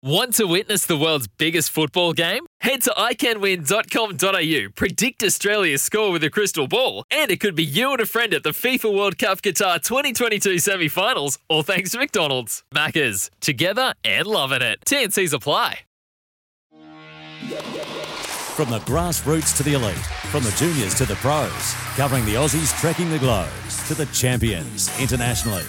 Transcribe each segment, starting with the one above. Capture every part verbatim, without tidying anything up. Want to witness the world's biggest football game? Head to i can win dot com dot a u, predict Australia's score with a crystal ball, and it could be you and a friend at the FIFA World Cup Qatar twenty twenty-two semi-finals, all thanks to McDonald's. Maccas, together and loving it. T N Cs apply. From the grassroots to the elite, from the juniors to the pros, covering the Aussies trekking the globe to the champions internationally.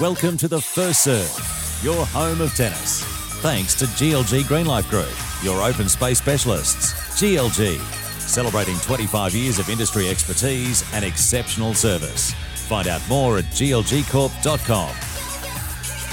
Welcome to The First Serve, your home of tennis. Thanks to G L G Greenlife Group, your open space specialists. G L G, celebrating twenty-five years of industry expertise and exceptional service. Find out more at g l g corp dot com.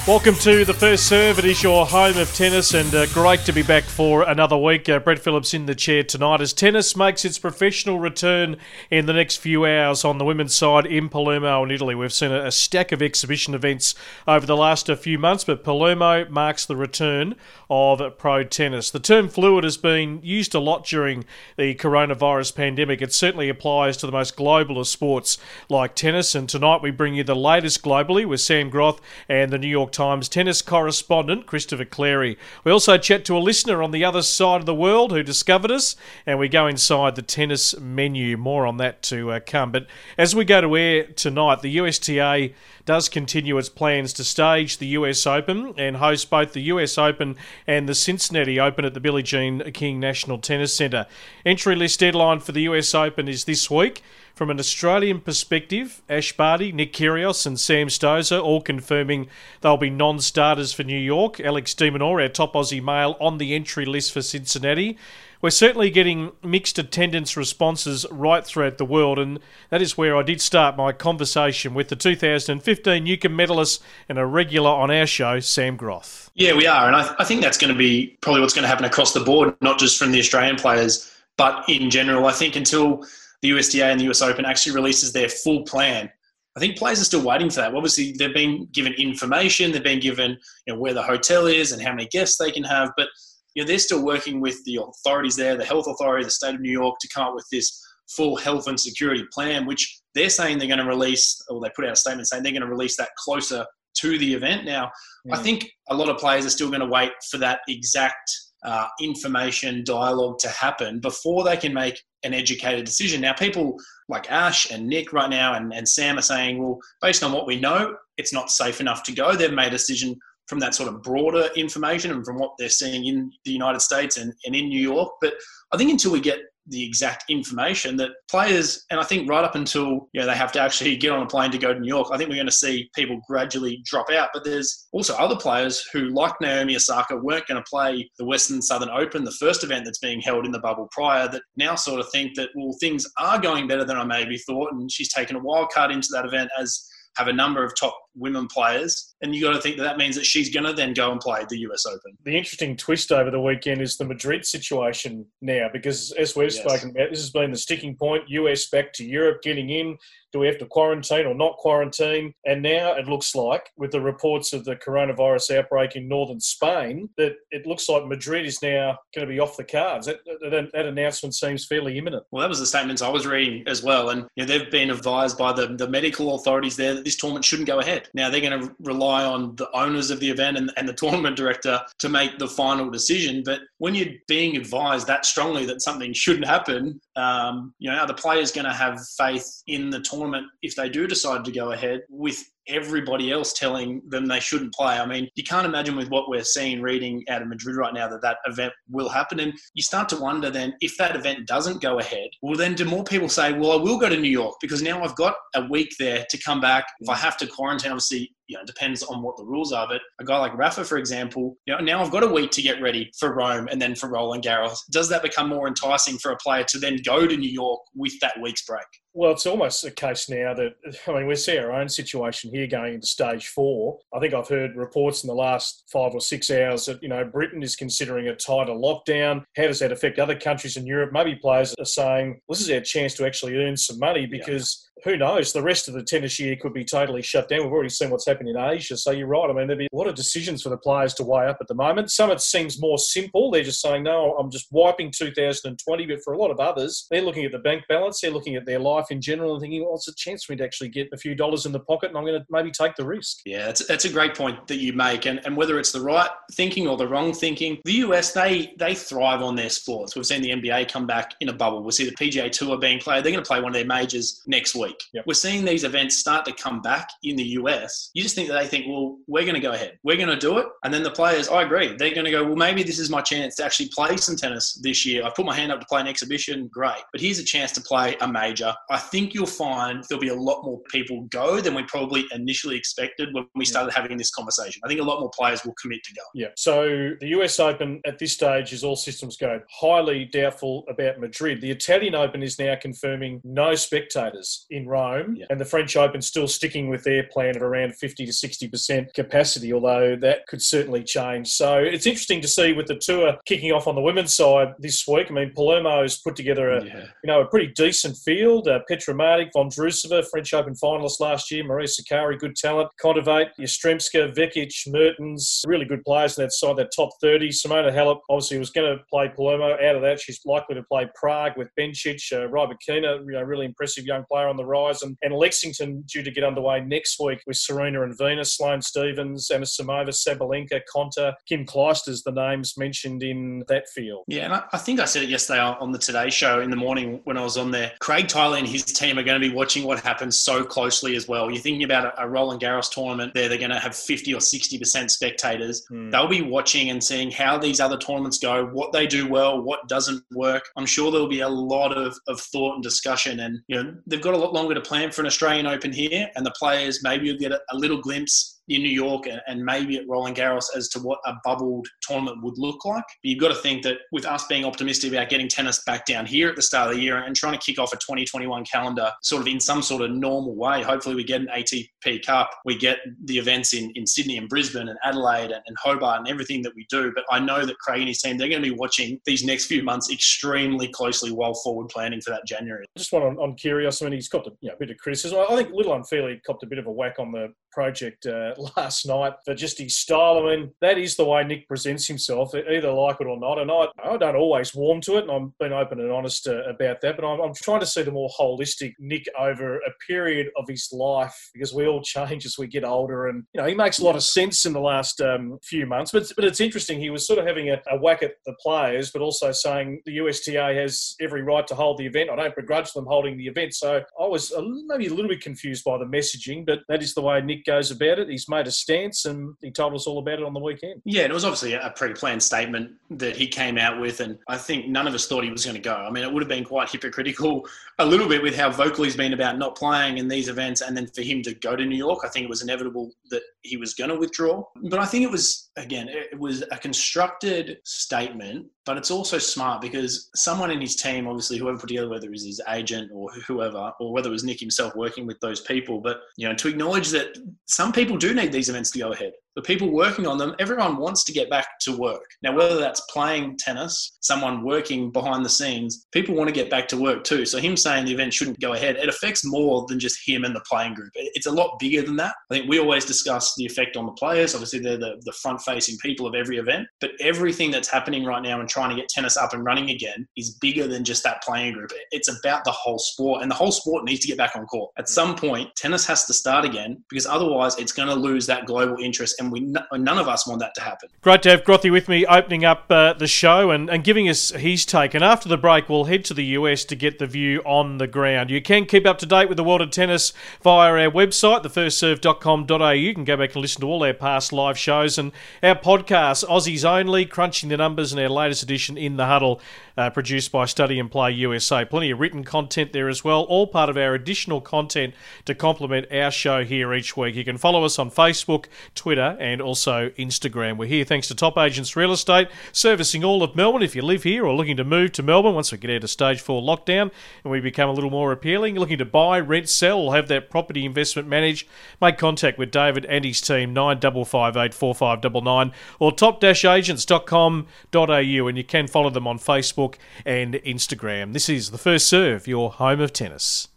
Welcome to The First Serve. It is your home of tennis, and uh, great to be back for another week. Uh, Brett Phillips in the chair tonight as tennis makes its professional return in the next few hours on the women's side in Palermo in Italy. We've seen a, a stack of exhibition events over the last uh, few months, but Palermo marks the return of pro tennis. The term fluid has been used a lot during the coronavirus pandemic. It certainly applies to the most global of sports like tennis. And tonight we bring you the latest globally with Sam Groth and the New York Times tennis correspondent, Christopher Clarey. We also chat to a listener on the other side of the world who discovered us, and we go inside the tennis menu. More on that to uh, come. But as we go to air tonight, the U S T A does continue its plans to stage the U S Open and host both the U S Open and the Cincinnati Open at the Billie Jean King National Tennis Centre. Entry list deadline for the U S Open is this week. From an Australian perspective, Ash Barty, Nick Kyrgios and Sam Stosur all confirming they'll be non-starters for New York. Alex De Minaur, our top Aussie male, on the entry list for Cincinnati. We're certainly getting mixed attendance responses right throughout the world, and that is where I did start my conversation with the two thousand fifteen Newcomb medalist and a regular on our show, Sam Groth. Yeah, we are, and I, th- I think that's going to be probably what's going to happen across the board, not just from the Australian players, but in general. I think until the U S D A and the U S Open actually releases their full plan, I think players are still waiting for that. Obviously, they've been given information, they've been given, you know, where the hotel is and how many guests they can have, but you know, they're still working with the authorities there, the health authority, the state of New York, to come up with this full health and security plan, which they're saying they're going to release, or they put out a statement saying they're going to release that closer to the event. Now, yeah. I think a lot of players are still going to wait for that exact uh, information dialogue to happen before they can make an educated decision. Now, people like Ash and Nick right now and, and Sam are saying, well, based on what we know, it's not safe enough to go. They've made a decision from that sort of broader information and from what they're seeing in the United States and, and in New York. But I think until we get the exact information that players, and I think right up until, you know, they have to actually get on a plane to go to New York, I think we're going to see people gradually drop out. But there's also other players who, like Naomi Osaka, weren't going to play the Western Southern Open, the first event that's being held in the bubble prior, that now sort of think that, well, things are going better than I maybe thought. And she's taken a wild card into that event, as have a number of top women players, and you got to think that that means that she's going to then go and play the U S Open. The interesting twist over the weekend is the Madrid situation now, because as we've yes. spoken about, this has been the sticking point, U S back to Europe, getting in, do we have to quarantine or not quarantine? And now it looks like, with the reports of the coronavirus outbreak in northern Spain, that it looks like Madrid is now going to be off the cards. That, that, that announcement seems fairly imminent. Well, that was the statements I was reading as well, and you know, they've been advised by the, the medical authorities there that this tournament shouldn't go ahead. Now, they're going to rely on the owners of the event and, and the tournament director to make the final decision. But when you're being advised that strongly that something shouldn't happen, um, you know, are the players going to have faith in the tournament if they do decide to go ahead, with everybody else telling them they shouldn't play? I mean, you can't imagine with what we're seeing, reading out of Madrid right now, that that event will happen. And you start to wonder then, if that event doesn't go ahead, well, then do more people say, well, I will go to New York because now I've got a week there to come back. If I have to quarantine, obviously, you know, it depends on what the rules are. But a guy like Rafa, for example, you know, now I've got a week to get ready for Rome and then for Roland Garros. Does that become more enticing for a player to then go to New York with that week's break? Well, it's almost a case now that, I mean, we see our own situation here going into stage four. I think I've heard reports in the last five or six hours that, you know, Britain is considering a tighter lockdown. How does that affect other countries in Europe? Maybe players are saying, well, this is our chance to actually earn some money, because yeah. who knows, the rest of the tennis year could be totally shut down. We've already seen what's happened in Asia. So you're right. I mean, there'd be a lot of decisions for the players to weigh up at the moment. Some, it seems more simple. They're just saying, no, I'm just wiping two thousand twenty. But for a lot of others, they're looking at the bank balance. They're looking at their life in general and thinking, well, it's a chance for me to actually get a few dollars in the pocket and I'm going to maybe take the risk. Yeah, that's, that's a great point that you make. And, and whether it's the right thinking or the wrong thinking, the U S, they, they thrive on their sports. We've seen the N B A come back in a bubble. We'll see the P G A Tour being played. They're going to play one of their majors next week. Yep. We're seeing these events start to come back in the U S. You just think that they think, well, we're going to go ahead. We're going to do it. And then the players, I agree. They're going to go, well, maybe this is my chance to actually play some tennis this year. I've put my hand up to play an exhibition. Great. But here's a chance to play a major. I think you'll find there'll be a lot more people go than we probably initially expected when we started having this conversation. I think a lot more players will commit to go. Yeah. So the U S Open at this stage is all systems go. Highly doubtful about Madrid. The Italian Open is now confirming no spectators in Rome, yeah. and the French Open still sticking with their plan of around fifty to sixty percent capacity, although that could certainly change. So it's interesting to see with the tour kicking off on the women's side this week. I mean, Palermo's put together a yeah. you know a pretty decent field. Uh, Petra Martic, Vondrousova, French Open finalist last year, Maria Sakkari, good talent. Kondaveit, Yastremska, Vekic, Mertens, really good players in that side, that top thirty. Simona Halep obviously was going to play Palermo. Out of that, she's likely to play Prague with Bencic, uh, Rybakina, you know, really impressive young player on the rise, and, and Lexington due to get underway next week with Serena and Venus, Sloane Stephens, Anisimova, Sabalenka, Konta, Kim Clijsters, the names mentioned in that field. Yeah, and I, I think I said it yesterday on the Today Show in the morning when I was on there. Craig Tyler and his team are going to be watching what happens so closely as well. You're thinking about a, a Roland Garros tournament there, they're going to have fifty or sixty percent spectators. Mm. They'll be watching and seeing how these other tournaments go, what they do well, what doesn't work. I'm sure there'll be a lot of, of thought and discussion, and you know they've got a lot longer to plan for an Australian Open here, and the players maybe will get a, a little glimpse in New York and maybe at Roland Garros as to what a bubbled tournament would look like. But you've got to think that with us being optimistic about getting tennis back down here at the start of the year and trying to kick off a twenty twenty-one calendar sort of in some sort of normal way, hopefully we get an A T P Cup, we get the events in, in Sydney and Brisbane and Adelaide and, and Hobart and everything that we do. But I know that Craig and his team, they're going to be watching these next few months extremely closely while forward planning for that January. Just one on, on Kyrgios. I mean, he's copped a you know, bit of criticism. I think a little unfairly copped a bit of a whack on the project uh, last night for just his style. I mean, that is the way Nick presents himself, either like it or not. And I, I don't always warm to it, and I've been open and honest uh, about that. But I'm, I'm trying to see the more holistic Nick over a period of his life, because we all change as we get older. And, you know, he makes a lot of sense in the last um, few months. But, but it's interesting, he was sort of having a, a whack at the players, but also saying the U S T A has every right to hold the event. I don't begrudge them holding the event. So I was a, maybe a little bit confused by the messaging, but that is the way Nick goes about it. He's made a stance and he told us all about it on the weekend. Yeah, and it was obviously a pre-planned statement that he came out with, and I think none of us thought he was going to go. I mean, it would have been quite hypocritical a little bit with how vocal he's been about not playing in these events, and then for him to go to New York, I think it was inevitable that he was going to withdraw. But I think it was, again, it was a constructed statement, but it's also smart because someone in his team, obviously, whoever put together, whether it was his agent or whoever, or whether it was Nick himself working with those people, but, you know, to acknowledge that some people do need these events to go ahead. The people working on them, everyone wants to get back to work. Now, whether that's playing tennis, someone working behind the scenes, people want to get back to work too. So him saying the event shouldn't go ahead, it affects more than just him and the playing group. It's a lot bigger than that. I think we always discuss the effect on the players. Obviously, they're the, the front-facing people of every event. But everything that's happening right now and trying to get tennis up and running again is bigger than just that playing group. It's about the whole sport, and the whole sport needs to get back on court. At some point, tennis has to start again, because otherwise it's going to lose that global interest, and we none of us want that to happen. Great to have Grothy with me opening up uh, the show and, and giving us his take. And after the break, we'll head to the U S to get the view on the ground. You can keep up to date with the world of tennis via our website, the first serve dot com dot a u. You can go back and listen to all our past live shows and our podcasts, Aussies Only, Crunching the Numbers, and our latest edition, In the Huddle, uh, produced by Study and Play U S A. Plenty of written content there as well, all part of our additional content to complement our show here each week. You can follow us on Facebook, Twitter, and also Instagram. We're here thanks to Top Agents Real Estate, servicing all of Melbourne. If you live here or looking to move to Melbourne once we get out of stage four lockdown and we become a little more appealing, looking to buy, rent, sell, or have that property investment managed, make contact with David and his team, nine five five eight four five nine nine or top dash agents dot com dot a u, and you can follow them on Facebook and Instagram. This is The First Serve, your home of tennis.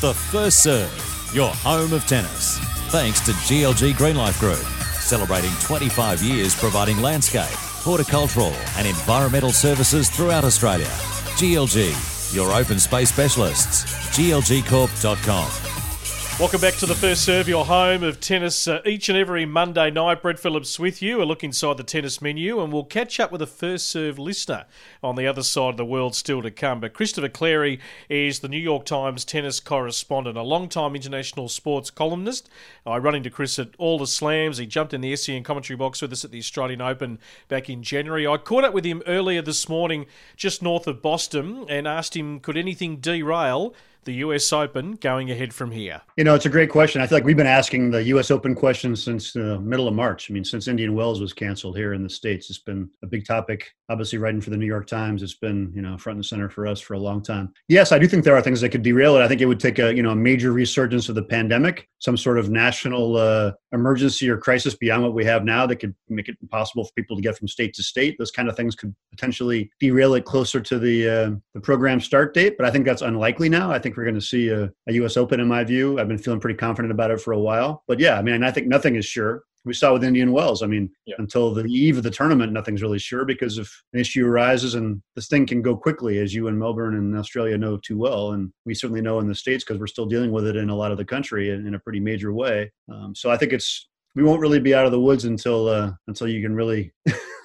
The First Serve, your home of tennis. Thanks to G L G Greenlife Group, celebrating twenty-five years providing landscape, horticultural and environmental services throughout Australia. G L G, your open space specialists. G L G corp dot com. Welcome back to The First Serve, your home of tennis. Uh, each and every Monday night, Brett Phillips with you. A look inside the tennis menu, and we'll catch up with a First Serve listener on the other side of the world still to come. But Christopher Clarey is the New York Times tennis correspondent, a long-time international sports columnist. I run into Chris at all the slams. He jumped in the S C N commentary box with us at the Australian Open back in January. I caught up with him earlier this morning, just north of Boston, and asked him, could anything derail the U S Open going ahead from here? You know, it's a great question. I feel like we've been asking the U S Open question since the middle of March. I mean, since Indian Wells was canceled here in the States, it's been a big topic. Obviously, writing for the New York Times, it's been, you know, front and center for us for a long time. Yes, I do think there are things that could derail it. I think it would take a, you know, a major resurgence of the pandemic, some sort of national uh, emergency or crisis beyond what we have now that could make it impossible for people to get from state to state. Those kind of things could potentially derail it closer to the, uh, the program start date, but I think that's unlikely now. I think we're going to see a, a U S Open, in my view. I've been feeling pretty confident about it for a while. But yeah, I mean, I think nothing is sure. We saw with Indian Wells. I mean, yeah. Until the eve of the tournament, nothing's really sure, because if an issue arises, and this thing can go quickly, as you in Melbourne and Australia know too well, and we certainly know in the States because we're still dealing with it in a lot of the country in, in a pretty major way. Um, so I think it's we won't really be out of the woods until uh, until you can really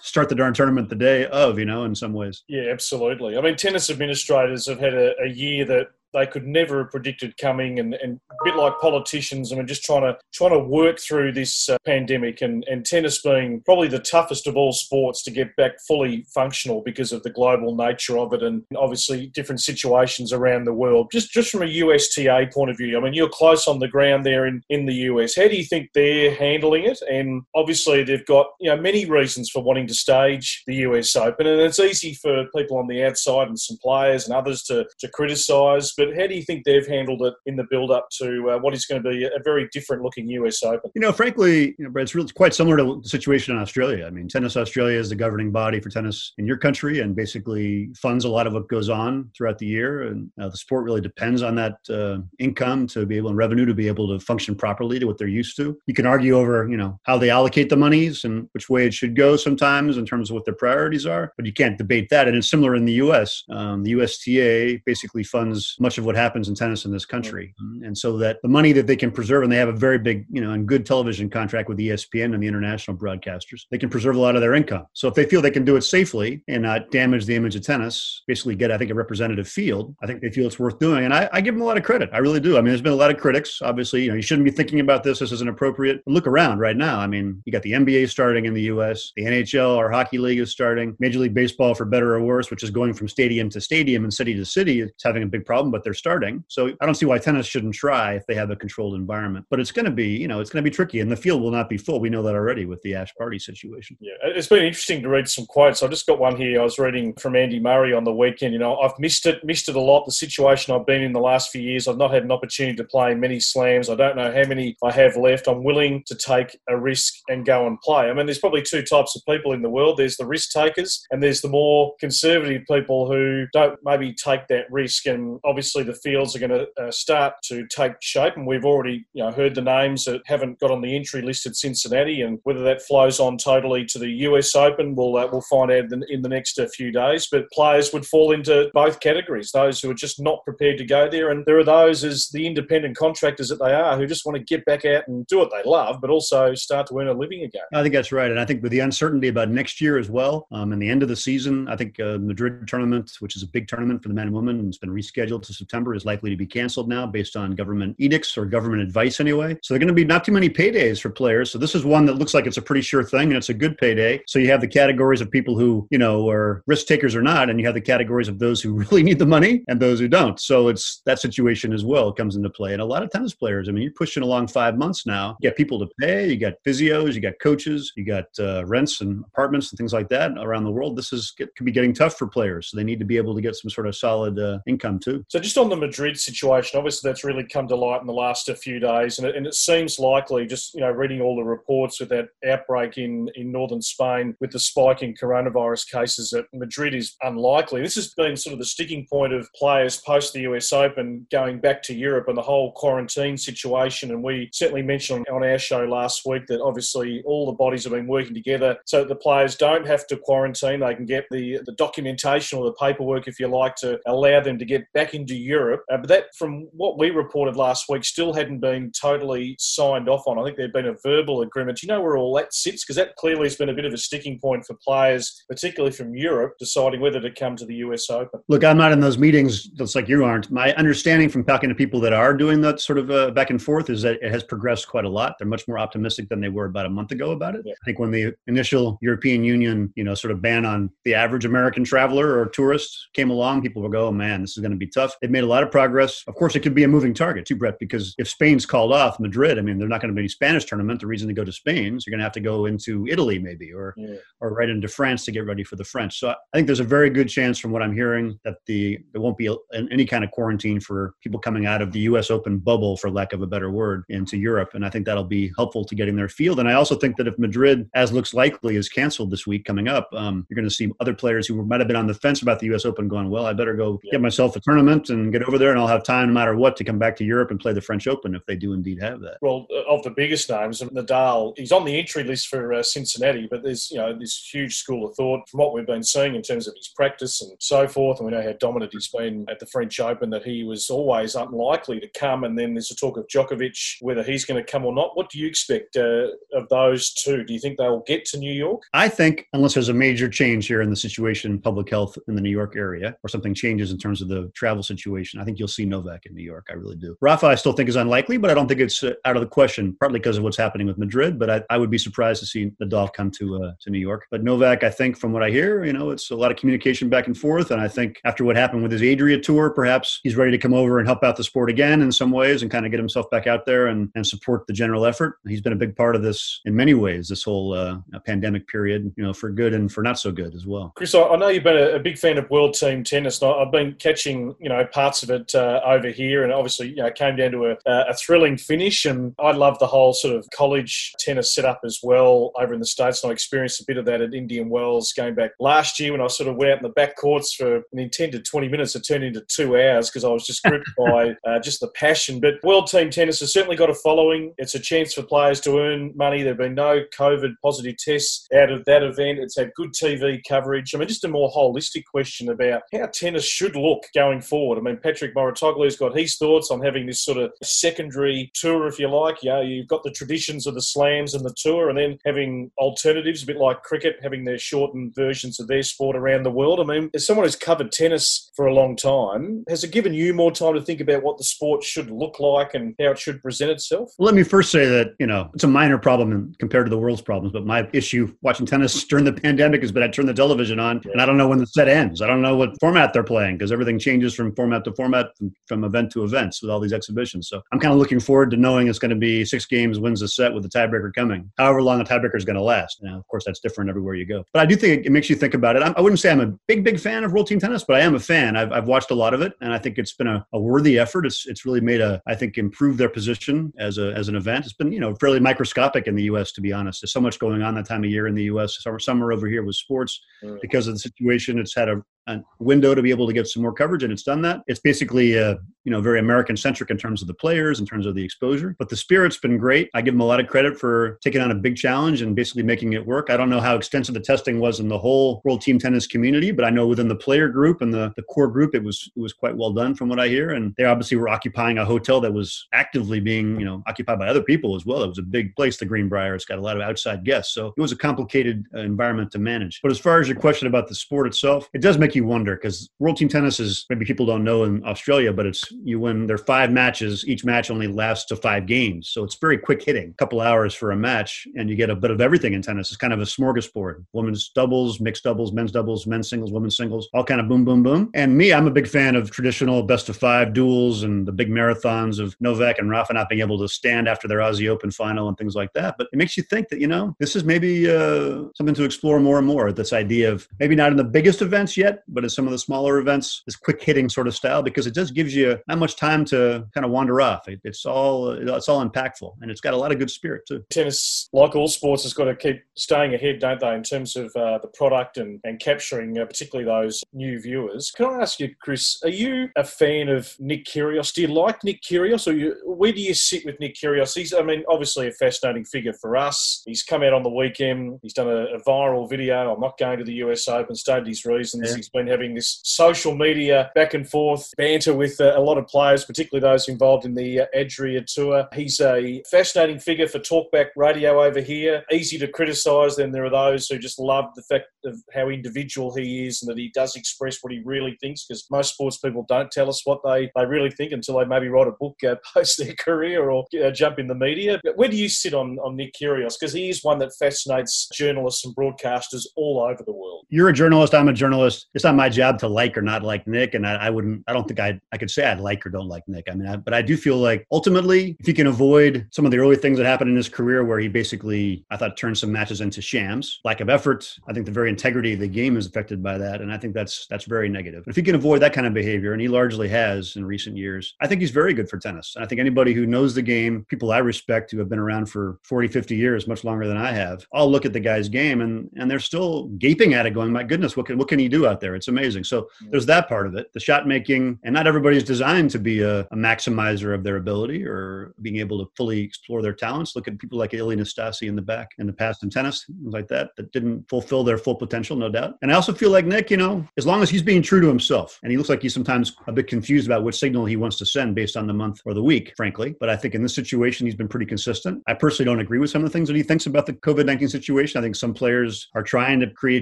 start the darn tournament the day of, you know, in some ways. Yeah, absolutely. I mean, tennis administrators have had a, a year that they could never have predicted coming, and, and a bit like politicians, I mean, just trying to trying to work through this uh, pandemic, and, and tennis being probably the toughest of all sports to get back fully functional because of the global nature of it, and obviously different situations around the world. Just just from a U S T A point of view, I mean, you're close on the ground there in, in the U S. How do you think they're handling it? And obviously they've got, you know, many reasons for wanting to stage the U S Open, and it's easy for people on the outside and some players and others to, to criticise. But how do you think they've handled it in the build-up to uh, what is going to be a very different-looking U S Open? You know, frankly, you know, Brett, it's really quite similar to the situation in Australia. I mean, Tennis Australia is the governing body for tennis in your country, and basically funds a lot of what goes on throughout the year. And uh, the sport really depends on that uh, income to be able, and revenue to be able to function properly to what they're used to. You can argue over, you know, how they allocate the monies and which way it should go sometimes in terms of what their priorities are, but you can't debate that. And it's similar in the U S. Um, the U S T A basically funds much of what happens in tennis in this country. And so that the money that they can preserve, and they have a very big, you know, and good television contract with E S P N and the international broadcasters, they can preserve a lot of their income. So if they feel they can do it safely and not damage the image of tennis, basically get, I think, a representative field, I think they feel it's worth doing. And I, I give them a lot of credit. I really do. I mean, there's been a lot of critics, obviously, you know, you shouldn't be thinking about this. This isn't appropriate. Look around right now. I mean, you got the N B A starting in the U S, the N H L, our hockey league is starting, Major League Baseball, for better or worse, which is going from stadium to stadium and city to city. It's having a big problem, but they're starting. So I don't see why tennis shouldn't try if they have a controlled environment. But it's going to be, you know, it's going to be tricky, and the field will not be full. We know that already with the Ash Barty situation. Yeah, it's been interesting to read some quotes. I just got one here. I was reading from Andy Murray on the weekend. You know, I've missed it, missed it a lot. The situation I've been in the last few years, I've not had an opportunity to play many slams. I don't know how many I have left. I'm willing to take a risk and go and play. I mean, there's probably two types of people in the world. There's the risk takers, and there's the more conservative people who don't maybe take that risk. And obviously, the fields are going to uh, start to take shape, and we've already, you know, heard the names that haven't got on the entry list at Cincinnati, and whether that flows on totally to the U S Open, we'll uh, we'll find out in, in the next uh, few days. But players would fall into both categories: those who are just not prepared to go there, and there are those, as the independent contractors that they are, who just want to get back out and do what they love, but also start to earn a living again. I think that's right, and I think with the uncertainty about next year as well, um, and the end of the season, I think uh, Madrid tournament, which is a big tournament for the men and women, and it's been rescheduled to September, is likely to be canceled now based on government edicts or government advice anyway. So they're going to be not too many paydays for players. So this is one that looks like it's a pretty sure thing, and it's a good payday. So you have the categories of people who, you know, are risk takers or not, and you have the categories of those who really need the money and those who don't. So it's that situation as well comes into play. And a lot of tennis players, I mean, you're pushing along five months now. You got people to pay, you got physios, you got coaches, you got uh, rents and apartments and things like that around the world. This is, it could be getting tough for players. So they need to be able to get some sort of solid uh, income too. So just just on the Madrid situation, obviously that's really come to light in the last few days, and it, and it seems likely, just you know, reading all the reports with that outbreak in, in northern Spain with the spike in coronavirus cases, that Madrid is unlikely. This has been sort of the sticking point of players post the U S Open going back to Europe and the whole quarantine situation. And we certainly mentioned on our show last week that obviously all the bodies have been working together so that the players don't have to quarantine. They can get the, the documentation or the paperwork, if you like, to allow them to get back into Europe. Uh, but that, from what we reported last week, still hadn't been totally signed off on. I think there'd been a verbal agreement. Do you know where all that sits? Because that clearly has been a bit of a sticking point for players, particularly from Europe, deciding whether to come to the U S Open. Look, I'm not in those meetings, just like you aren't. My understanding from talking to people that are doing that sort of uh, back and forth is that it has progressed quite a lot. They're much more optimistic than they were about a month ago about it. Yeah. I think when the initial European Union, you know, sort of ban on the average American traveler or tourist came along, people would go, oh man, this is going to be tough. They've made a lot of progress. Of course, it could be a moving target too, Brett, because if Spain's called off Madrid, I mean, there's not going to be any Spanish tournament. The reason to go to Spain, so you're going to have to go into Italy maybe, or, yeah. or right into France to get ready for the French. So I think there's a very good chance from what I'm hearing that the there won't be a, an, any kind of quarantine for people coming out of the U S Open bubble, for lack of a better word, into Europe. And I think that'll be helpful to getting their field. And I also think that if Madrid, as looks likely, is canceled this week coming up, um, you're going to see other players who might have been on the fence about the U S Open going, well, I better go yeah. get myself a tournament and get over there, and I'll have time no matter what to come back to Europe and play the French Open, if they do indeed have that. Well, of the biggest names, Nadal, he's on the entry list for uh, Cincinnati, but there's, you know, this huge school of thought from what we've been seeing in terms of his practice and so forth, and we know how dominant he's been at the French Open, that he was always unlikely to come, and then there's a talk of Djokovic, whether he's going to come or not. What do you expect uh, of those two? Do you think they'll get to New York? I think, unless there's a major change here in the situation in public health in the New York area, or something changes in terms of the travel situation, I think you'll see Novak in New York. I really do. Rafa, I still think is unlikely, but I don't think it's out of the question, partly because of what's happening with Madrid, but I, I would be surprised to see Nadal come to uh, to New York. But Novak, I think, from what I hear, you know, it's a lot of communication back and forth, and I think after what happened with his Adria Tour, perhaps he's ready to come over and help out the sport again in some ways and kind of get himself back out there and, and support the general effort. He's been a big part of this in many ways, this whole uh, pandemic period, you know, for good and for not so good as well. Chris, I know you've been a, a big fan of World Team Tennis, and I've been catching, you know, parts of it uh, over here, and obviously, you know, it came down to a, a thrilling finish, and I love the whole sort of college tennis setup as well over in the States, and I experienced a bit of that at Indian Wells going back last year when I sort of went out in the back courts for an intended twenty minutes. It turned into two hours because I was just gripped by uh, just the passion. But World Team Tennis has certainly got a following. It's a chance for players to earn money. There have been no COVID positive tests out of that event. It's had good T V coverage. I mean, just a more holistic question about how tennis should look going forward. I mean, Patrick Mouratoglou's got his thoughts on having this sort of secondary tour, if you like. You know, you've got the traditions of the slams and the tour, and then having alternatives, a bit like cricket, having their shortened versions of their sport around the world. I mean, as someone who's covered tennis for a long time, has it given you more time to think about what the sport should look like and how it should present itself? Let me first say that, you know, it's a minor problem compared to the world's problems, but my issue watching tennis during the pandemic has been I turn the television on yeah. and I don't know when the set ends. I don't know what format they're playing because everything changes from format to format, from, from event to events with all these exhibitions. So I'm kind of looking forward to knowing it's going to be six games, wins the set with the tiebreaker coming, however long the tiebreaker is going to last. Now, of course, that's different everywhere you go. But I do think it makes you think about it. I'm, I wouldn't say I'm a big, big fan of World Team Tennis, but I am a fan. I've, I've watched a lot of it, and I think it's been a, a worthy effort. It's it's really made a, I think, improve their position as a as an event. It's been, you know, fairly microscopic in the U S, to be honest. There's so much going on that time of year in the U S. Summer, summer over here with sports. Right. Because of the situation, it's had a a window to be able to get some more coverage, and it's done that. It's basically, uh, you know, very American-centric in terms of the players, in terms of the exposure. But the spirit's been great. I give them a lot of credit for taking on a big challenge and basically making it work. I don't know how extensive the testing was in the whole World Team Tennis community, but I know within the player group and the, the core group, it was it was quite well done from what I hear. And they obviously were occupying a hotel that was actively being, you know, occupied by other people as well. It was a big place, the Greenbrier. It's got a lot of outside guests. So it was a complicated uh, environment to manage. But as far as your question about the sport itself, it does make you wonder, because World Team Tennis is, maybe people don't know in Australia, but it's you win their five matches. Each match only lasts to five games. So it's very quick hitting, a couple hours for a match, and you get a bit of everything in tennis. It's kind of a smorgasbord. Women's doubles, mixed doubles, men's doubles, men's singles, women's singles, all kind of boom, boom, boom. And me, I'm a big fan of traditional best of five duels and the big marathons of Novak and Rafa not being able to stand after their Aussie Open final and things like that. But it makes you think that, you know, this is maybe uh, something to explore more and more, this idea of maybe not in the biggest events yet, but as some of the smaller events, this quick hitting sort of style, because it just gives you not much time to kind of wander off. It, it's all it's all impactful, and it's got a lot of good spirit too. Tennis, like all sports, has got to keep staying ahead, don't they, in terms of uh, the product and, and capturing uh, particularly those new viewers. Can I ask you, Chris, are you a fan of Nick Kyrgios? Do you like Nick Kyrgios, or you, where do you sit with Nick Kyrgios? He's, I mean, obviously a fascinating figure for us. He's come out on the weekend. He's done a, a viral video. I'm not going to the U S Open, stated his reasons. Yeah. He's been having this social media back and forth banter with uh, a lot of players, particularly those involved in the uh, Adria Tour. He's a fascinating figure for talkback radio over here. Easy to criticise. Then there are those who just love the fact of how individual he is and that he does express what he really thinks, because most sports people don't tell us what they, they really think until they maybe write a book, uh, post their career, or uh, jump in the media. But where do you sit on, on Nick Kyrgios? Because he is one that fascinates journalists and broadcasters all over the world. You're a journalist. I'm a journalist. It's not my job to like or not like Nick. And I, I wouldn't, I don't think I I could say I like or don't like Nick. I mean, I, but I do feel like ultimately, if he can avoid some of the early things that happened in his career where he basically, I thought, turned some matches into shams, lack of effort, I think the very integrity of the game is affected by that. And I think that's, that's very negative. But if he can avoid that kind of behavior, and he largely has in recent years, I think he's very good for tennis. And I think anybody who knows the game, people I respect who have been around for forty, fifty years, much longer than I have, I'll look at the guy's game and, and they're still gaping at it going, my goodness, what can, what can he do out there? It's amazing. So there's that part of it, the shot making, and not everybody's designed to be a, a maximizer of their ability or being able to fully explore their talents. Look at people like Ilie Nastasi in the back in the past in tennis, things like that, that didn't fulfill their full potential, no doubt. And I also feel like Nick, you know, as long as he's being true to himself, and he looks like he's sometimes a bit confused about which signal he wants to send based on the month or the week, frankly. But I think in this situation, he's been pretty consistent. I personally don't agree with some of the things that he thinks about the COVID nineteen situation. I think some players are trying to create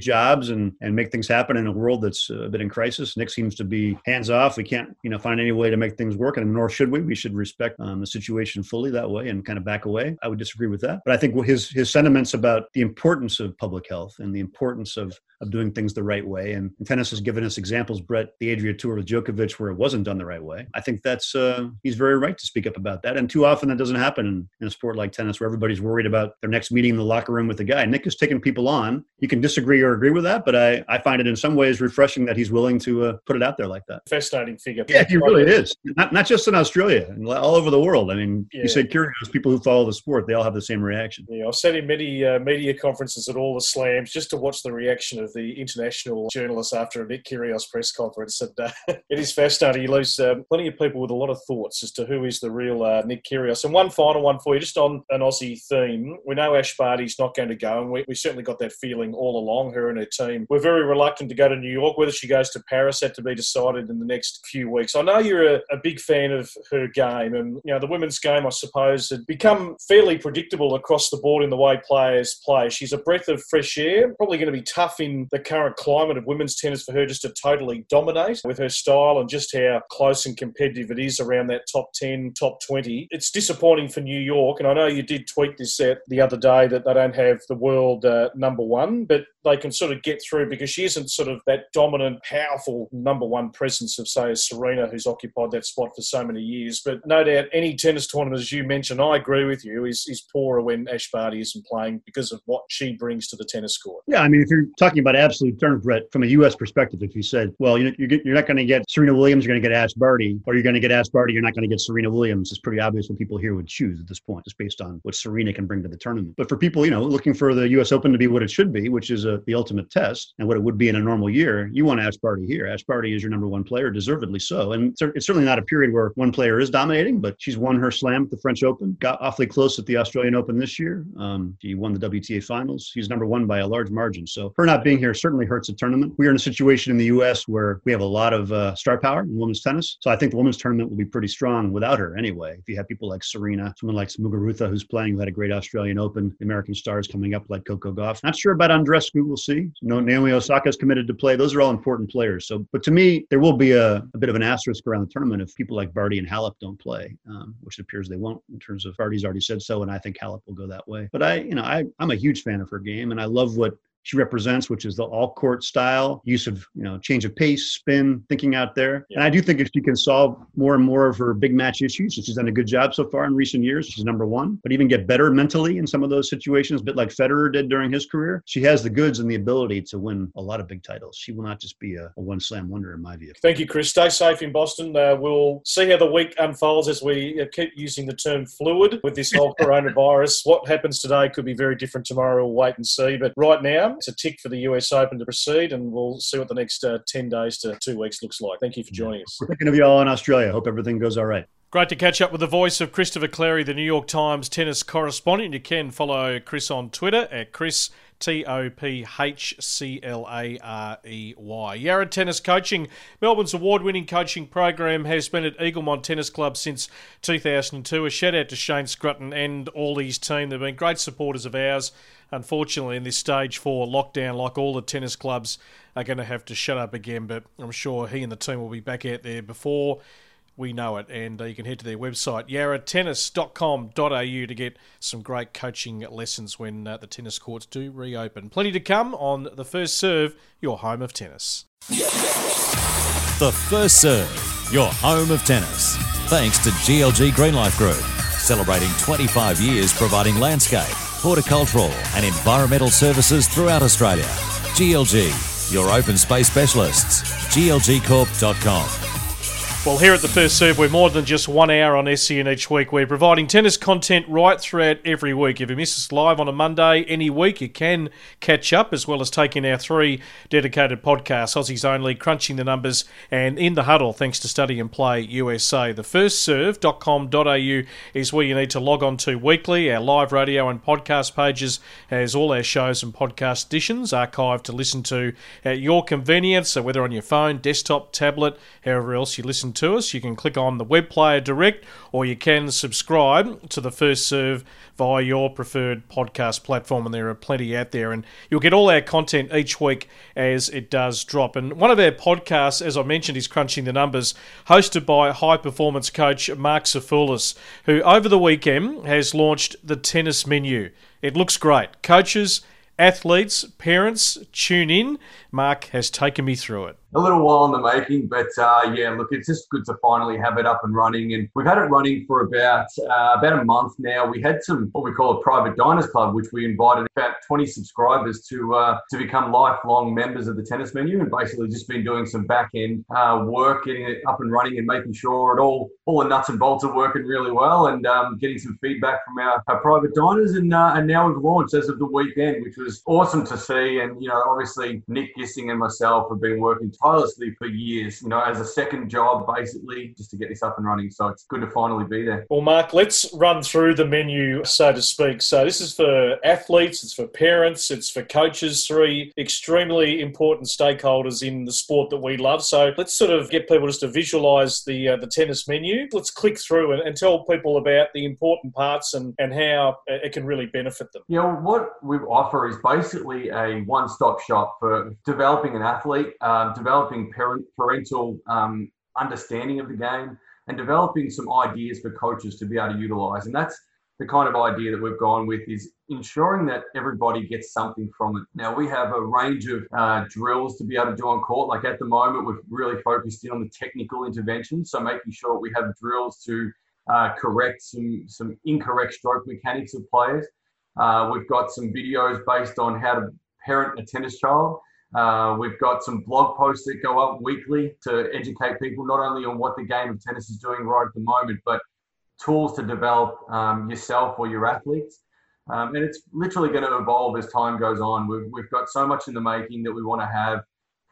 jobs and, and make things happen in a world that's a bit in crisis. Nick seems to be hands off. We can't, you know, find any way to make things work, and nor should we. We should respect um, the situation fully that way and kind of back away. I would disagree with that. But I think his his sentiments about the importance of public health and the importance of, of doing things the right way. And, and tennis has given us examples, Brett, the Adria Tour with Djokovic, where it wasn't done the right way. I think that's, uh, he's very right to speak up about that. And too often that doesn't happen in, in a sport like tennis where everybody's worried about their next meeting in the locker room with the guy. Nick is taking people on. You can disagree or agree with that, but I, I find it in some ways refreshing that he's willing to uh, put it out there like that. Fascinating figure. Yeah, he really is. Not, not just in Australia, all over the world. I mean, yeah. You say Kyrgios, people who follow the sport, they all have the same reaction. Yeah, I've sat in many uh, media conferences at all the slams just to watch the reaction of the international journalists after a Nick Kyrgios press conference. And uh, it is fascinating. He leaves uh, plenty of people with a lot of thoughts as to who is the real uh, Nick Kyrgios. And one final one for you, just on an Aussie theme. We know Ash Barty's not going to go, and we, we certainly got that feeling all along, her and her team. We're very reluctant to go to New York. Whether she goes to Paris, that to be decided in the next few weeks. I know you're a, a big fan of her game, and you know the women's game, I suppose, had become fairly predictable across the board in the way players play. She's a breath of fresh air, probably going to be tough in the current climate of women's tennis for her just to totally dominate with her style and just how close and competitive it is around that top ten, top twenty. It's disappointing for New York, and I know you did tweet this out the other day that they don't have the world uh, number one, but they can sort of get through because she isn't sort of that dominant, powerful number one presence of, say, Serena, who's occupied that spot for so many years. But no doubt any tennis tournament, as you mentioned, I agree with you, is, is poorer when Ash Barty isn't playing because of what she brings to the tennis court. Yeah, I mean, if you're talking about absolute terms, Brett, from a U S perspective, if you said, well, you're, you're not going to get Serena Williams, you're going to get Ash Barty, or you're going to get Ash Barty, you're not going to get Serena Williams, it's pretty obvious what people here would choose at this point, just based on what Serena can bring to the tournament. But for people, you know, looking for the U S Open to be what it should be, which is a the ultimate test and what it would be in a normal year, you want Ash Barty here. Ash Barty is your number one player, deservedly so. And it's certainly not a period where one player is dominating, but she's won her slam at the French Open, got awfully close at the Australian Open this year. Um, she won the W T A finals. She's number one by a large margin. So her not being here certainly hurts the tournament. We are in a situation in the U S where we have a lot of uh, star power in women's tennis. So I think the women's tournament will be pretty strong without her anyway. If you have people like Serena, someone like Muguruza who's playing, who had a great Australian Open, the American stars coming up like Coco Gauff. Not sure about Andreescu. We'll see. No, Naomi Osaka is committed to play. Those are all important players. So, but to me, there will be a, a bit of an asterisk around the tournament if people like Barty and Halep don't play, um, which it appears they won't. In terms of Barty's already said so, and I think Halep will go that way. But I, you know, I, I'm a huge fan of her game, and I love what she represents, which is the all-court style, use of, you know, change of pace, spin, thinking out there. Yeah. And I do think if she can solve more and more of her big match issues, she's done a good job so far in recent years. She's number one, but even get better mentally in some of those situations, a bit like Federer did during his career. She has the goods and the ability to win a lot of big titles. She will not just be a, a one-slam wonder in my view. Thank you, Chris. Stay safe in Boston. Uh, we'll see how the week unfolds as we keep using the term fluid with this whole coronavirus. What happens today could be very different tomorrow. We'll wait and see. But right now, it's a tick for the U S Open to proceed, and we'll see what the next uh, ten days to two weeks looks like. Thank you for joining us. We're thinking of you all in Australia. Hope everything goes all right. Great to catch up with the voice of Christopher Clarey, the New York Times tennis correspondent. You can follow Chris on Twitter at Chris T O P H C L A R E Y. Yarra Tennis Coaching, Melbourne's award-winning coaching program, has been at Eaglemont Tennis Club since two thousand two. A shout-out to Shane Scrutton and all his team. They've been great supporters of ours. Unfortunately, in this stage four lockdown, like all the tennis clubs, are going to have to shut up again, but I'm sure he and the team will be back out there before we know it, and you can head to their website, yarra tennis dot com dot a u, to get some great coaching lessons when uh, the tennis courts do reopen. Plenty to come on The First Serve, your home of tennis. The First Serve, your home of tennis. Thanks to G L G Greenlife Group, celebrating twenty-five years providing landscape, horticultural and environmental services throughout Australia. G L G, your open space specialists. G L G corp dot com. Well, here at The First Serve, we're more than just one hour on S C N each week. We're providing tennis content right throughout every week. If you miss us live on a Monday any week, you can catch up, as well as taking our three dedicated podcasts, Aussies Only, Crunching the Numbers, and In the Huddle, thanks to Study and Play U S A. the first serve dot com dot a u is where you need to log on to weekly. Our live radio and podcast pages has all our shows and podcast editions archived to listen to at your convenience. So whether on your phone, desktop, tablet, however else you listen to us, you can click on the web player direct, or you can subscribe to The First Serve via your preferred podcast platform, and there are plenty out there, and you'll get all our content each week as it does drop. And one of our podcasts, as I mentioned, is Crunching the Numbers, hosted by high performance coach Mark Tsoufalos, who over the weekend has launched the Tennis Menu. It looks great. Coaches, athletes, parents, tune in. Mark has taken me through it. A little while in the making, but uh, yeah, look, it's just good to finally have it up and running. And we've had it running for about uh, about a month now. We had some, what we call a private diners club, which we invited about twenty subscribers to uh, to become lifelong members of the Tennis Menu, and basically just been doing some back-end uh, work, getting it up and running and making sure it all, all the nuts and bolts are working really well, and um, getting some feedback from our, our private diners. And, uh, and now we've launched as of the weekend, which was awesome to see. And, you know, obviously Nick Gissing and myself have been working tirelessly for years, you know, as a second job, basically, just to get this up and running. So it's good to finally be there. Well, Mark, let's run through the menu, so to speak. So this is for athletes, it's for parents, it's for coaches, three extremely important stakeholders in the sport that we love. So let's sort of get people just to visualise the uh, the Tennis Menu. Let's click through and, and tell people about the important parts and, and how it can really benefit them. Yeah, you know, what we offer is basically a one-stop shop for developing an athlete, um, developing parent, parental um, understanding of the game, and developing some ideas for coaches to be able to utilize. And that's the kind of idea that we've gone with, is ensuring that everybody gets something from it. Now, we have a range of uh, drills to be able to do on court. Like at the moment, we've really focused in on the technical interventions, so making sure we have drills to uh, correct some, some incorrect stroke mechanics of players. Uh, we've got some videos based on how to parent a tennis child. Uh, we've got some blog posts that go up weekly to educate people not only on what the game of tennis is doing right at the moment, but tools to develop um, yourself or your athletes. Um, and it's literally going to evolve as time goes on. We've, we've got so much in the making that we want to have,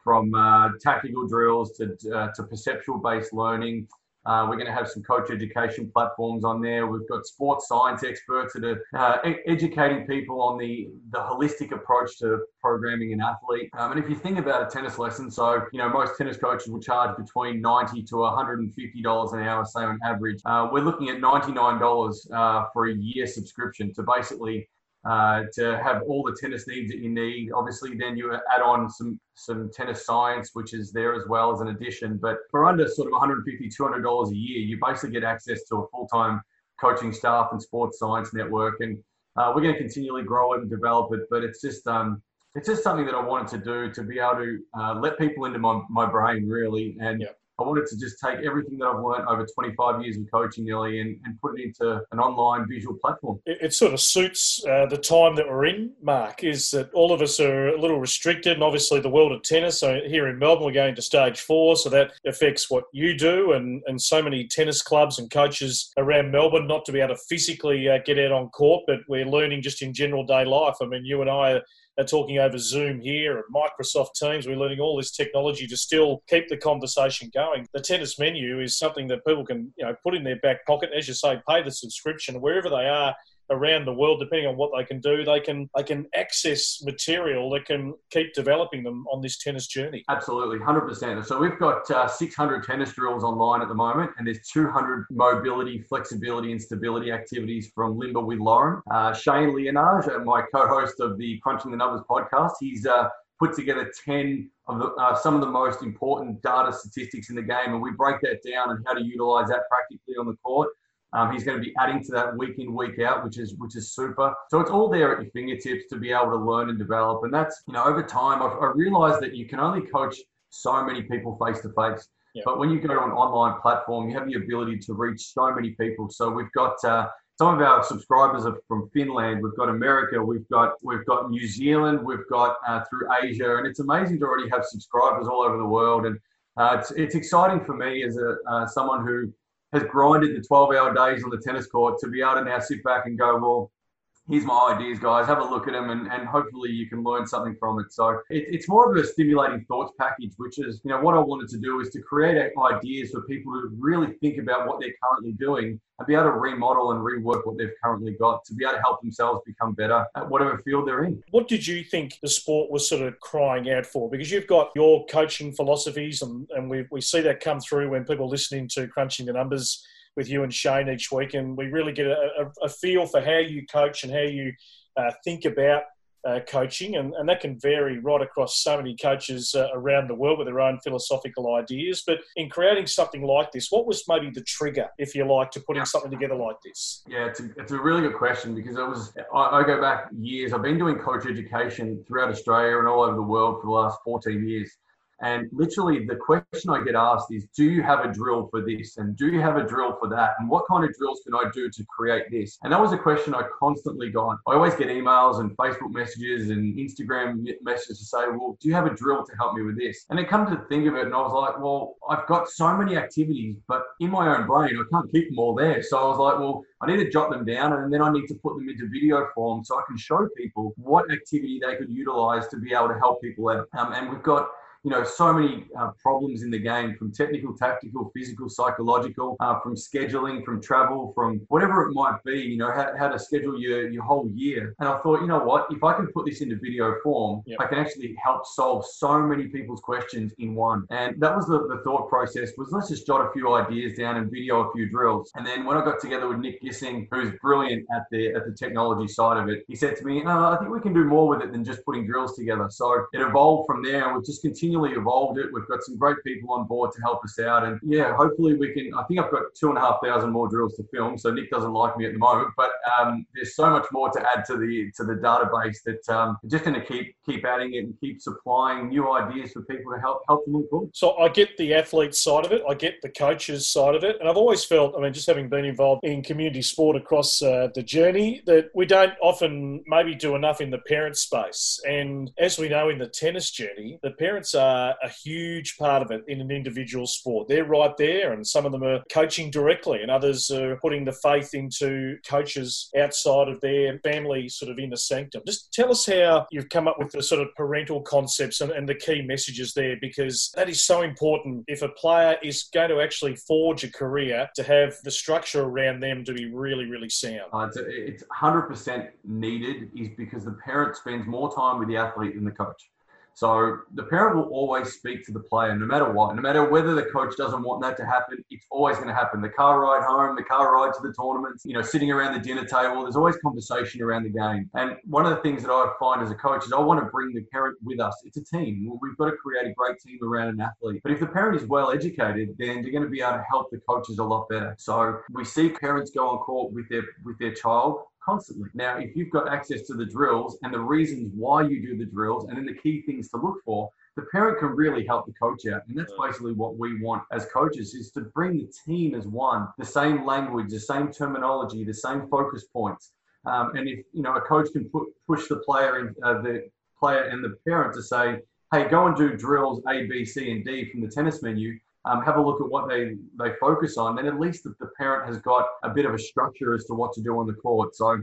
from uh, tactical drills to, uh, to perceptual-based learning. Uh, we're going to have some coach education platforms on there. We've got sports science experts that are uh, e- educating people on the, the holistic approach to programming an athlete. Um, and if you think about a tennis lesson, so, you know, most tennis coaches will charge between ninety dollars to one hundred fifty dollars an hour, say on average. Uh, we're looking at ninety-nine dollars uh, for a year subscription to basically uh, to have all the tennis needs that you need. Obviously, then you add on some some tennis science, which is there as well as an addition. But for under sort of one hundred fifty dollars, two hundred dollars a year, you basically get access to a full-time coaching staff and sports science network. And uh, we're going to continually grow it and develop it. But it's just um, it's just something that I wanted to do, to be able to uh, let people into my, my brain, really. And yep. I wanted to just take everything that I've learned over twenty-five years in coaching nearly and, and put it into an online visual platform. It, it sort of suits uh, the time that we're in, Mark, is that all of us are a little restricted, and obviously the world of tennis. So here in Melbourne, we're going to stage four, so that affects what you do, and, and so many tennis clubs and coaches around Melbourne not to be able to physically uh, get out on court, but we're learning just in general day life. I mean, you and I are They're talking over Zoom here and Microsoft Teams. We're learning all this technology to still keep the conversation going. The tennis menu is something that people can, you know, put in their back pocket. As you say, pay the subscription wherever they are around the world, depending on what they can do. They can they can access material that can keep developing them on this tennis journey. Absolutely, one hundred percent. So we've got uh, six hundred tennis drills online at the moment, and there's two hundred mobility, flexibility and stability activities from Limber with Lauren. Uh, Shane Leonage, my co-host of the Crunching the Numbers podcast, he's uh, put together ten of the, uh, some of the most important data statistics in the game, and we break that down and how to utilise that practically on the court. Um, he's going to be adding to that week in, week out, which is which is super. So it's all there at your fingertips to be able to learn and develop. And that's, you know, over time, I've, I realized that you can only coach so many people face to face. But when you go to an online platform, you have the ability to reach so many people. So we've got uh, some of our subscribers are from Finland. We've got America. We've got we've got New Zealand. We've got uh, through Asia. And it's amazing to already have subscribers all over the world. And uh, it's it's exciting for me as a uh, someone who has grinded the twelve-hour days on the tennis court to be able to now sit back and go, well, here's my ideas, guys. Have a look at them, and, and hopefully you can learn something from it. So it, it's more of a stimulating thoughts package, which is, you know, what I wanted to do is to create ideas for people to really think about what they're currently doing and be able to remodel and rework what they've currently got to be able to help themselves become better at whatever field they're in. What did you think the sport was sort of crying out for? Because you've got your coaching philosophies, and, and we, we see that come through when people listening to Crunching the Numbers with you and Shane each week, and we really get a, a, a feel for how you coach and how you uh, think about uh, coaching, and, and that can vary right across so many coaches uh, around the world with their own philosophical ideas. But in creating something like this, what was maybe the trigger, if you like, to putting something together like this? Yeah, it's a, it's a really good question, because it was, I, I go back years. I've been doing coach education throughout Australia and all over the world for the last fourteen years. And literally the question I get asked is, do you have a drill for this? And do you have a drill for that? And what kind of drills can I do to create this? And that was a question I constantly got. I always get emails and Facebook messages and Instagram messages to say, well, do you have a drill to help me with this? And it comes to think of it, and I was like, well, I've got so many activities, but in my own brain, I can't keep them all there. So I was like, well, I need to jot them down, and then I need to put them into video form so I can show people what activity they could utilize to be able to help people out. Um, and we've got, you know, so many uh, problems in the game, from technical, tactical, physical, psychological, uh, from scheduling, from travel, from whatever it might be, you know, how, how to schedule your, your whole year. And I thought, you know what, if I can put this into video form, yep, I can actually help solve so many people's questions in one. And that was the, the thought process, was let's just jot a few ideas down and video a few drills. And then when I got together with Nick Gissing, who's brilliant at the, at the technology side of it, he said to me, oh, I think we can do more with it than just putting drills together. So it evolved from there, and we've just continued evolved it. We've got some great people on board to help us out, and yeah, hopefully we can. I think I've got two and a half thousand more drills to film, so Nick doesn't like me at the moment, but um, there's so much more to add to the to the database that um, I'm just going to keep keep adding it and keep supplying new ideas for people to help help them improve. So I get the athlete side of it, I get the coaches side of it, and I've always felt, I mean, just having been involved in community sport across uh, the journey, that we don't often maybe do enough in the parent space. And as we know, in the tennis journey, the parents are a huge part of it in an individual sport. They're right there, and some of them are coaching directly, and others are putting the faith into coaches outside of their family sort of inner sanctum. Just tell us how you've come up with the sort of parental concepts and, and the key messages there, because that is so important. If a player is going to actually forge a career, to have the structure around them to be really, really sound. Uh, it's, it's one hundred percent needed, is because the parent spends more time with the athlete than the coach. So the parent will always speak to the player, no matter what. No matter whether the coach doesn't want that to happen, it's always going to happen. The car ride home, the car ride to the tournaments, you know, sitting around the dinner table, there's always conversation around the game. And one of the things that I find as a coach is I want to bring the parent with us. It's a team. We've got to create a great team around an athlete. But if the parent is well educated, then they're going to be able to help the coaches a lot better. So we see parents go on court with their with their child. constantly. Now, if you've got access to the drills and the reasons why you do the drills and then the key things to look for, the parent can really help the coach out. And that's basically what we want as coaches, is to bring the team as one, the same language, the same terminology, the same focus points. Um, and if, you know, a coach can put, push the player, in, uh, the player and the parent to say, hey, go and do drills A, B, C, and D from the tennis menu. Um, have a look at what they, they focus on. Then at least the, the parent has got a bit of a structure as to what to do on the court. So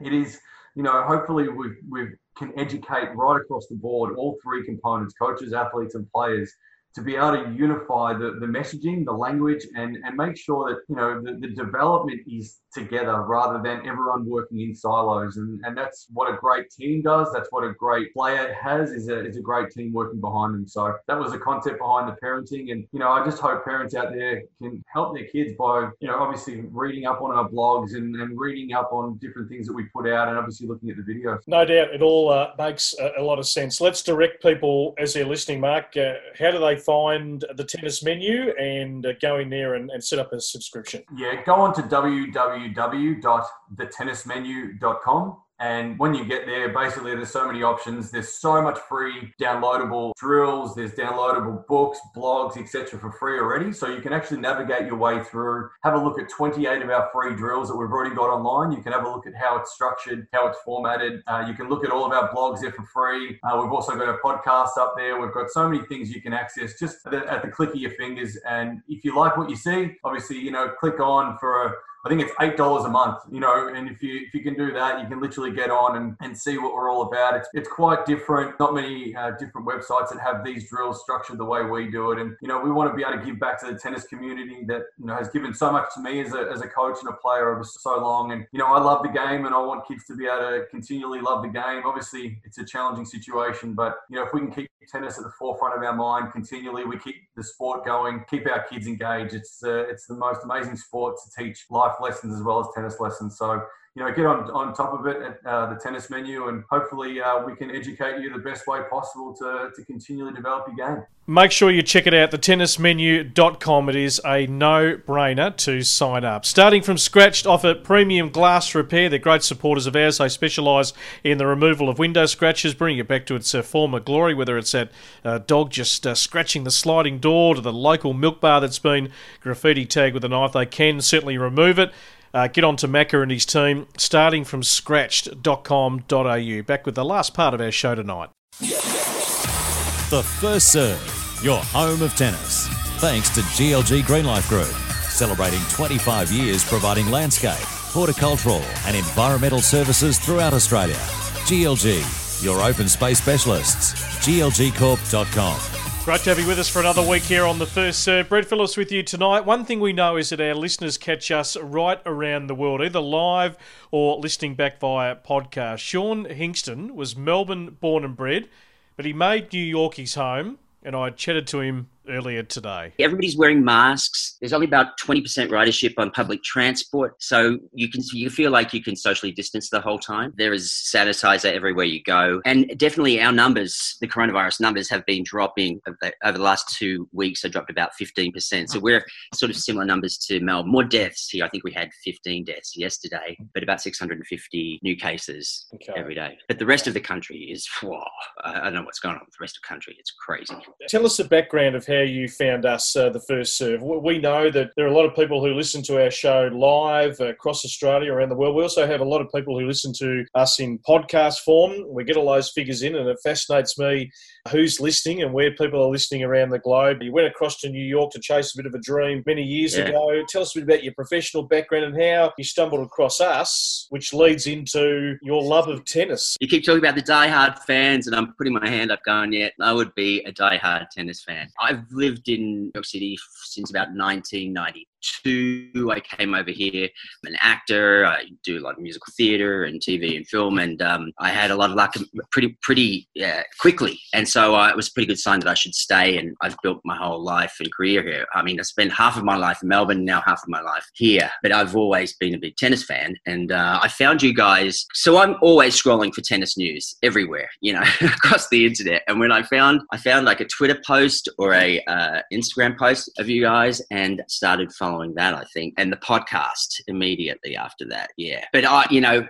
it is, you know, hopefully we we can educate right across the board, all three components, coaches, athletes, and players, to be able to unify the, the messaging, the language, and, and make sure that, you know, the, the development is together rather than everyone working in silos. And, and that's what a great team does. That's what a great player has, is a, is a great team working behind them. So that was the concept behind the parenting. And, you know, I just hope parents out there can help their kids by, you know, obviously reading up on our blogs and, and reading up on different things that we put out, and obviously looking at the videos. No doubt. It all uh, makes a, a lot of sense. Let's direct people as they're listening, Mark. Uh, how do they find the tennis menu and uh, go in there and, and set up a subscription? Yeah, go on to w w w dot the tennis menu dot com. And when you get there, basically there's so many options. There's so much free downloadable drills. There's downloadable books, blogs, et cetera for free already. So you can actually navigate your way through, have a look at twenty-eight of our free drills that we've already got online. You can have a look at how it's structured, how it's formatted. Uh, you can look at all of our blogs there for free. Uh, we've also got our podcasts up there. We've got so many things you can access just at the, at the click of your fingers. And if you like what you see, obviously, you know, click on for a, I think it's eight dollars a month, you know, and if you if you can do that, you can literally get on and, and see what we're all about. It's it's quite different. Not many uh, different websites that have these drills structured the way we do it. And, you know, we want to be able to give back to the tennis community that, you know, has given so much to me as a, as a coach and a player over so long. And, you know, I love the game and I want kids to be able to continually love the game. Obviously, it's a challenging situation, but, you know, if we can keep tennis at the forefront of our mind continually, we keep the sport going, keep our kids engaged. It's, uh, it's the most amazing sport to teach life lessons as well as tennis lessons. So, you know, get on, on top of it at uh, the tennis menu, and hopefully uh, we can educate you the best way possible to, to continually develop your game. Make sure you check it out, the tennis menu dot com. It is a no-brainer to sign up. Starting from scratch, offer premium glass repair. They're great supporters of ours. They specialise in the removal of window scratches, bringing it back to its uh, former glory, whether it's that uh, dog just uh, scratching the sliding door to the local milk bar that's been graffiti tagged with a knife. They can certainly remove it. Uh, get on to Macca and his team, starting from scratched dot com dot a u. Back with the last part of our show tonight. The First Serve, your home of tennis. Thanks to G L G Greenlife Group, celebrating twenty-five years providing landscape, horticultural and environmental services throughout Australia. G L G, your open space specialists. G L G corp dot com. Great to have you with us for another week here on The First Serve. Brett Phillips with you tonight. One thing we know is that our listeners catch us right around the world, either live or listening back via podcast. Sean Hingston was Melbourne born and bred, but he made New York his home, and I chatted to him earlier today. Everybody's wearing masks. There's only about twenty percent ridership on public transport. So you can you feel like you can socially distance the whole time. There is sanitizer everywhere you go. And definitely our numbers, the coronavirus numbers, have been dropping over the last two weeks. They dropped about fifteen percent. So we're sort of similar numbers to Mel. More deaths here. I think we had fifteen deaths yesterday, but about six hundred fifty new cases okay. every day. But the rest of the country is, whoa, I don't know what's going on with the rest of the country. It's crazy. Tell us the background of how you found us, uh, The First Serve. We know that there are a lot of people who listen to our show live uh, across Australia, around the world. We also have a lot of people who listen to us in podcast form. We get all those figures in, and it fascinates me who's listening and where people are listening around the globe. You went across to New York to chase a bit of a dream many years yeah. ago. Tell us a bit about your professional background and how you stumbled across us, which leads into your love of tennis. You keep talking about the diehard fans, and I'm putting my hand up going, yeah, I would be a diehard tennis fan. I've lived in New York City since about nineteen ninety-two. I came over here. I'm an actor. I do a lot of musical theatre and T V and film, and um, I had a lot of luck pretty pretty uh, quickly. And so uh, it was a pretty good sign that I should stay, and I've built my whole life and career here. I mean, I spent half of my life in Melbourne, now half of my life here, but I've always been a big tennis fan, and uh, I found you guys. So I'm always scrolling for tennis news everywhere, you know, across the internet. And when I found, I found like a Twitter post or a uh, Instagram post of you guys and started following following that, I think, and the podcast immediately after that. Yeah, but I, you know,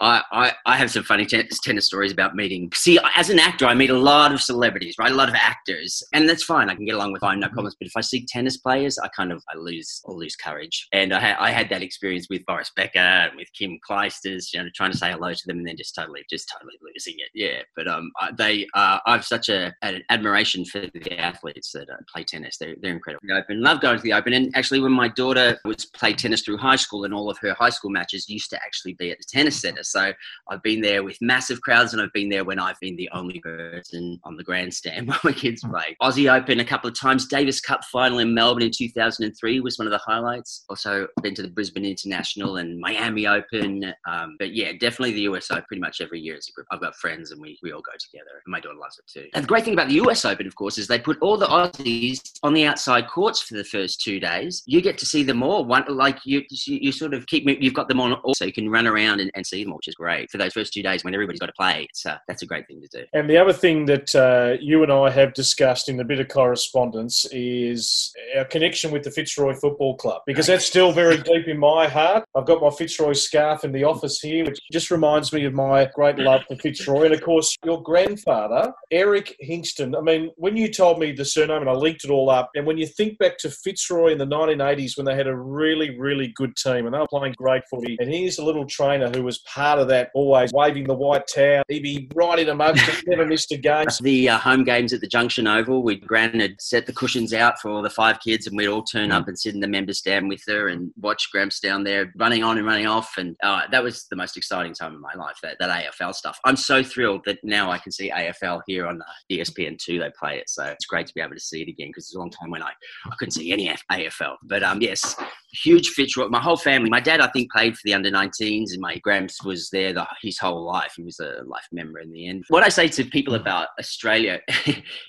I, I I have some funny ten- tennis stories about meeting. See, as an actor, I meet a lot of celebrities, right? A lot of actors, and that's fine. I can get along with fine, no comments. But if I see tennis players, I kind of I lose I lose courage. And I had I had that experience with Boris Becker and with Kim Clijsters, you know, trying to say hello to them and then just totally just totally losing it. Yeah, but um, they uh, I have such a an admiration for the athletes that uh, play tennis. They're they're incredible. The Open, love going to the Open, and actually when my daughter was played tennis through high school, and all of her high school matches used to actually be at the tennis centre. So I've been there with massive crowds, and I've been there when I've been the only person on the grandstand while my kids play. Aussie Open a couple of times, Davis Cup final in Melbourne in two thousand three was one of the highlights. Also been to the Brisbane International and Miami Open. Um, but yeah, definitely the U S Open pretty much every year as a group. I've got friends and we, we all go together, and my daughter loves it too. And the great thing about the U S Open, of course, is they put all the Aussies on the outside courts for the first two days. You get to see them all. One, like you, you sort of keep, you've got them on all, so you can run around and, and see them all, which is great for those first two days when everybody's got to play. It's uh, that's a great thing to do. And the other thing that uh, you and I have discussed in a bit of correspondence is our connection with the Fitzroy Football Club, because that's still very deep in my heart. I've got my Fitzroy scarf in the office here, which just reminds me of my great love for Fitzroy. And of course, your grandfather, Eric Hingston. I mean, when you told me the surname and I linked it all up, and when you think back to Fitzroy in the nineteen eighties when they had a really, really good team and they were playing great footy, and here's a little trainer who was part of that, always waving the white towel. He'd be right in amongst it, never missed a game. The uh, home games at the Junction Oval, we'd Gran had set the cushions out for all the five kids and we'd all turn up and sit in the members' stand with her and watch Gramps down there running on and running off, and uh, that was the most exciting time of my life, that, that A F L stuff. I'm so thrilled that now I can see A F L here on E S P N two, they play it, so it's great to be able to see it again, because it's a long time when I, I couldn't see any A F L. But um, yes, huge Fitzroy. My whole family, my dad I think played for the under nineteens, and my Gramps was there the, his whole life. He was a life member in the end. What I say to people about Australia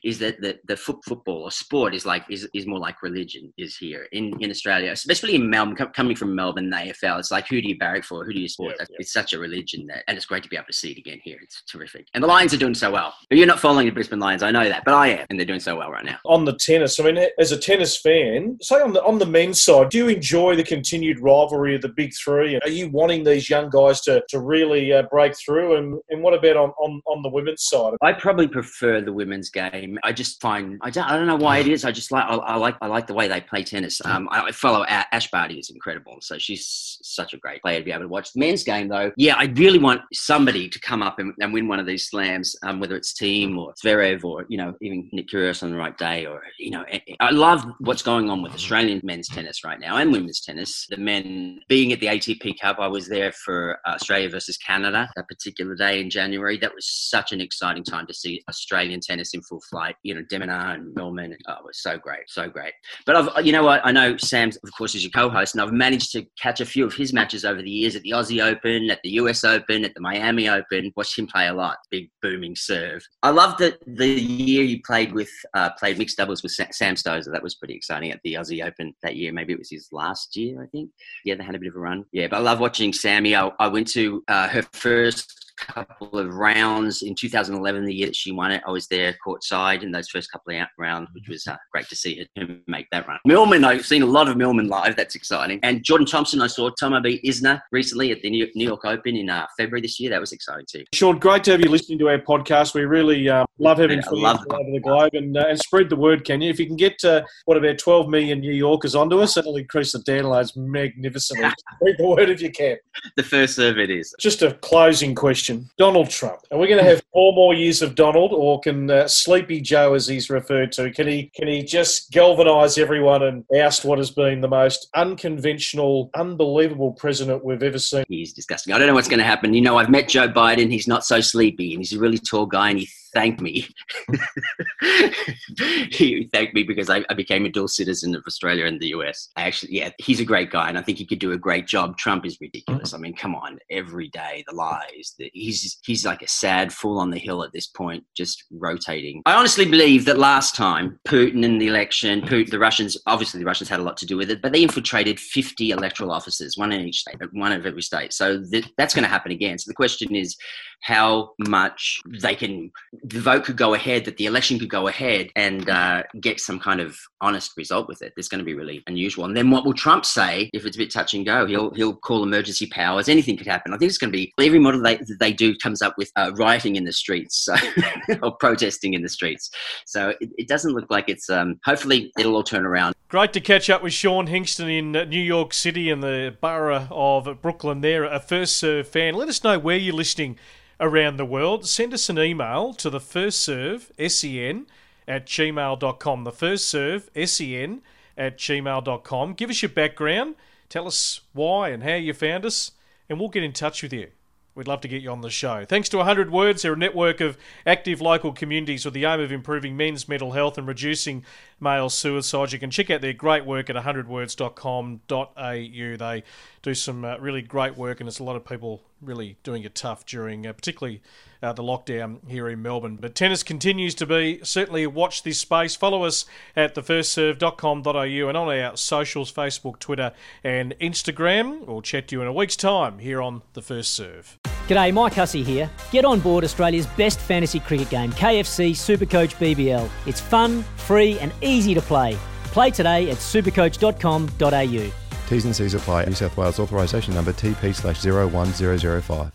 is that the, the fo- football or sport is like is, is more like religion is here in, in Australia, especially in Melbourne. Com- coming from Melbourne, the A F L, it's like, who do you barrack for? Who do you support? Yeah, yeah. It's such a religion that, and it's great to be able to see it again here. It's terrific. And the Lions are doing so well. But you're not following the Brisbane Lions, I know that, but I am, and they're doing so well right now. On the tennis, I mean, as a tennis fan, say on the on the men's side, do you enjoy the continued rivalry of the big three? Are you wanting these young guys to, to really uh, break through? And, and what about on, on, on the women's side? I probably prefer the women's game. I just find, I don't, I don't know why it is. I just like, I, I like, I like the way they play tennis. Um, I follow Ash Barty, is incredible. So she's such a great player to be able to watch. The men's game though, yeah, I really want somebody to come up and, and win one of these slams, um, whether it's Team or Zverev or, you know, even Nick Kyrgios on the right day, or, you know, I love what's going on with Australian men's tennis right now and women's tennis. The men being at the A T P Cup, I was there for Australia versus Canada, that particular day in January. That was such an exciting time to see Australian tennis in full flight. You know, De Minaur and Millman, oh, it was so great, so great. But I've, you know what, I know Sam, of course, is your co-host, and I've managed to catch a few of his matches over the years at the Aussie Open, at the U S Open, at the Miami Open. Watched him play a lot. Big booming serve. I loved that the year you played with, uh, played mixed doubles with Sam Stosur. That was pretty exciting at the Aussie Open that year. Maybe it was his last year, I think. Yeah, they had a bit of a run. Yeah, but I love watching Sammy. I, I went to uh, her first couple of rounds in two thousand eleven, the year that she won it. I was there courtside in those first couple of rounds, which was uh, great to see her make that run. Millman, I've seen a lot of Millman live. That's exciting. And Jordan Thompson, I saw Tomobe Isner recently at the New York Open in uh, February this year. That was exciting too. Sean, great to have you listening to our podcast. We really um, love having yeah, fans all over the globe, and, uh, and spread the word, can you? If you can get, uh, what, about twelve million New Yorkers onto us, that'll increase the downloads magnificently. Spread the word if you can. The first serve it is. Just a closing question. Donald Trump. Are we going to have four more years of Donald, or can uh, Sleepy Joe, as he's referred to, can he can he just galvanise everyone and oust what has been the most unconventional, unbelievable president we've ever seen? He's disgusting. I don't know what's going to happen. You know, I've met Joe Biden. He's not so sleepy, and he's a really tall guy, and he thanked me. He thanked me because I, I became a dual citizen of Australia and the U S. I actually, yeah, he's a great guy, and I think he could do a great job. Trump is ridiculous. I mean, come on, every day the lies, the he's he's like a sad fool on the hill at this point, just rotating. I honestly believe that last time, Putin in the election, Putin, the Russians, obviously the Russians had a lot to do with it, but they infiltrated fifty electoral offices, one in each state, one of every state. So th- that's going to happen again. So the question is how much they can, the vote could go ahead, that the election could go ahead and uh, get some kind of honest result with it. It's going to be really unusual. And then what will Trump say if it's a bit touch and go? He'll he'll call emergency powers. Anything could happen. I think it's going to be, every model they, they do comes up with uh, rioting in the streets, so, or protesting in the streets. So it, it doesn't look like it's, um, hopefully it'll all turn around. Great to catch up with Sean Hingston in New York City and the borough of Brooklyn there, a First Serve fan. Let us know where you're listening around the world. Send us an email to the first serve sen at gmail dot com. the first serve sen at gmail dot com. Give us your background. Tell us why and how you found us, and we'll get in touch with you. We'd love to get you on the show. Thanks to one hundred Words, they're a network of active local communities with the aim of improving men's mental health and reducing male suicide. You can check out their great work at one hundred words dot com dot a u. They do some uh, really great work, and there's a lot of people really doing it tough during uh, particularly uh, the lockdown here in Melbourne. But tennis continues to be certainly watch this space. Follow us at the first serve dot com dot a u and on our socials, Facebook, Twitter and Instagram. We'll chat to you in a week's time here on The First Serve. G'day, Mike Hussey here. Get on board Australia's best fantasy cricket game, K F C Supercoach B B L. It's fun, free and easy to play. Play today at supercoach dot com dot a u. T's and C's apply. New South Wales authorisation number T P slash zero one zero zero five.